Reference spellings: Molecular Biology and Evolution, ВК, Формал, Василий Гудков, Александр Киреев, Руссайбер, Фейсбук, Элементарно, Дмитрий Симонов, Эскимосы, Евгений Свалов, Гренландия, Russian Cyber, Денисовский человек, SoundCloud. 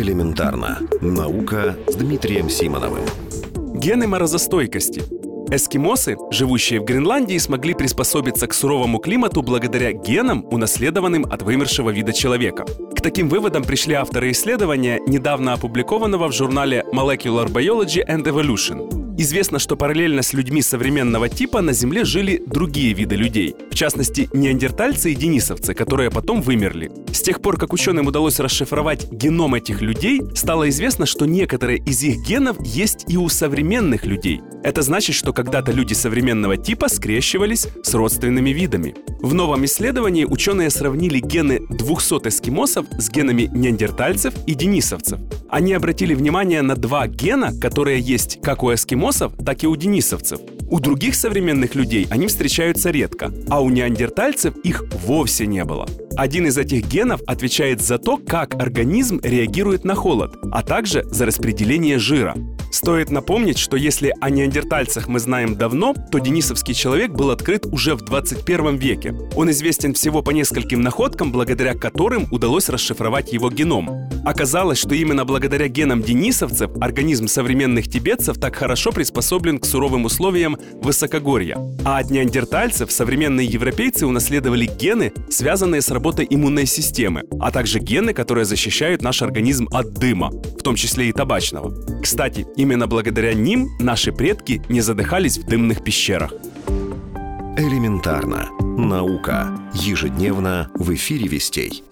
Элементарно. Наука с Дмитрием Симоновым. Гены морозостойкости. Эскимосы, живущие в Гренландии, смогли приспособиться к суровому климату благодаря генам, унаследованным от вымершего вида человека. К таким выводам пришли авторы исследования, недавно опубликованного в журнале Molecular Biology and Evolution. Известно, что параллельно с людьми современного типа на Земле жили другие виды людей, в частности, неандертальцы и денисовцы, которые потом вымерли. С тех пор, как ученым удалось расшифровать геном этих людей, стало известно, что некоторые из их генов есть и у современных людей. Это значит, что когда-то люди современного типа скрещивались с родственными видами. В новом исследовании ученые сравнили гены 200 эскимосов с генами неандертальцев и денисовцев. Они обратили внимание на два гена, которые есть как у эскимосов, так и у денисовцев. У других современных людей они встречаются редко, а у неандертальцев их вовсе не было. Один из этих генов отвечает за то, как организм реагирует на холод, а также за распределение жира. Стоит напомнить, что если о неандертальцах мы знаем давно, то денисовский человек был открыт уже в 21 веке. Он известен всего по нескольким находкам, благодаря которым удалось расшифровать его геном. Оказалось, что именно благодаря генам денисовцев организм современных тибетцев так хорошо приспособлен к суровым условиям высокогорья. А от неандертальцев современные европейцы унаследовали гены, связанные с работой иммунной системы, а также гены, которые защищают наш организм от дыма, в том числе и табачного. Кстати, именно благодаря ним наши предки не задыхались в дымных пещерах. Элементарно. Наука. Ежедневно в эфире Вестей.